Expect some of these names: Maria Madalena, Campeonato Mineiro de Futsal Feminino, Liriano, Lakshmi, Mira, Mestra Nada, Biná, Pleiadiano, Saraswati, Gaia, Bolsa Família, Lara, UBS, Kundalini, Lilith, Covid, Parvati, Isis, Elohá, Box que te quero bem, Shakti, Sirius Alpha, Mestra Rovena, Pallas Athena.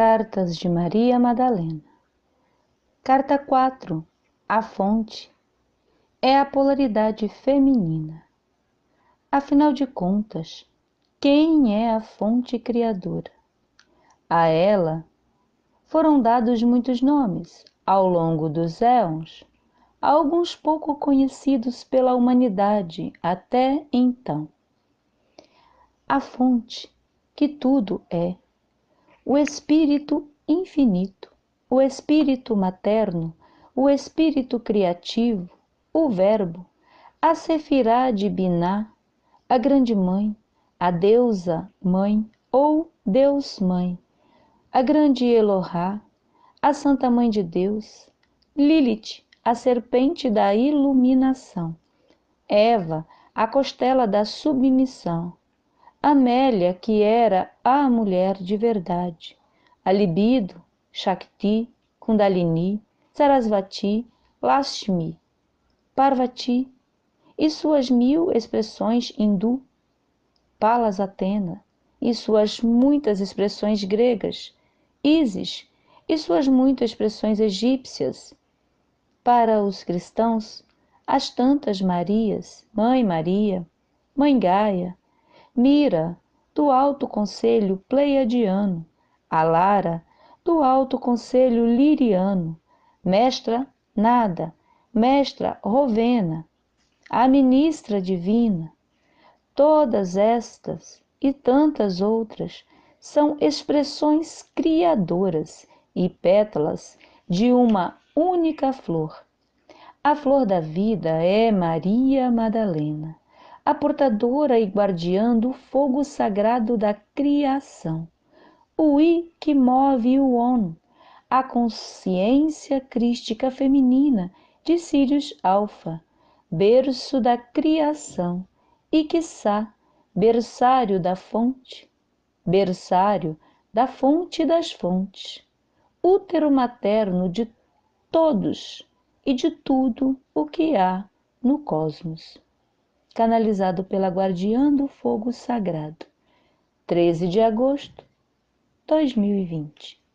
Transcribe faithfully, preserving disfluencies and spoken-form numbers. Cartas de Maria Madalena. Carta quatro. A fonte é a polaridade feminina. Afinal de contas, quem é a fonte criadora? A ela foram dados muitos nomes ao longo dos éons, alguns pouco conhecidos pela humanidade até então. A fonte que tudo é, o Espírito infinito, o Espírito materno, o Espírito criativo, o Verbo, a Sefirá de Biná, a Grande Mãe, a Deusa Mãe ou Deus Mãe, a Grande Elohá, a Santa Mãe de Deus, Lilith, a Serpente da Iluminação, Eva, a Costela da Submissão, Amélia, que era a mulher de verdade, a libido, Shakti, Kundalini, Sarasvati, Lakshmi, Parvati e suas mil expressões hindu, Pallas Athena e suas muitas expressões gregas, Isis e suas muitas expressões egípcias. Para os cristãos, as tantas Marias, Mãe Maria, Mãe Gaia, Mira, do Alto Conselho Pleiadiano, a Lara, do Alto Conselho Liriano, Mestra Nada, Mestra Rovena, a Ministra Divina. Todas estas e tantas outras são expressões criadoras e pétalas de uma única flor. A flor da vida é Maria Madalena, a portadora e guardiã do fogo sagrado da criação, o I que move o ON, a consciência crística feminina de Sirius Alpha, berço da criação e, quiçá, berçário da fonte, berçário da fonte das fontes, útero materno de todos e de tudo o que há no cosmos, canalizado pela guardiã do fogo sagrado. treze de agosto de dois mil e vinte.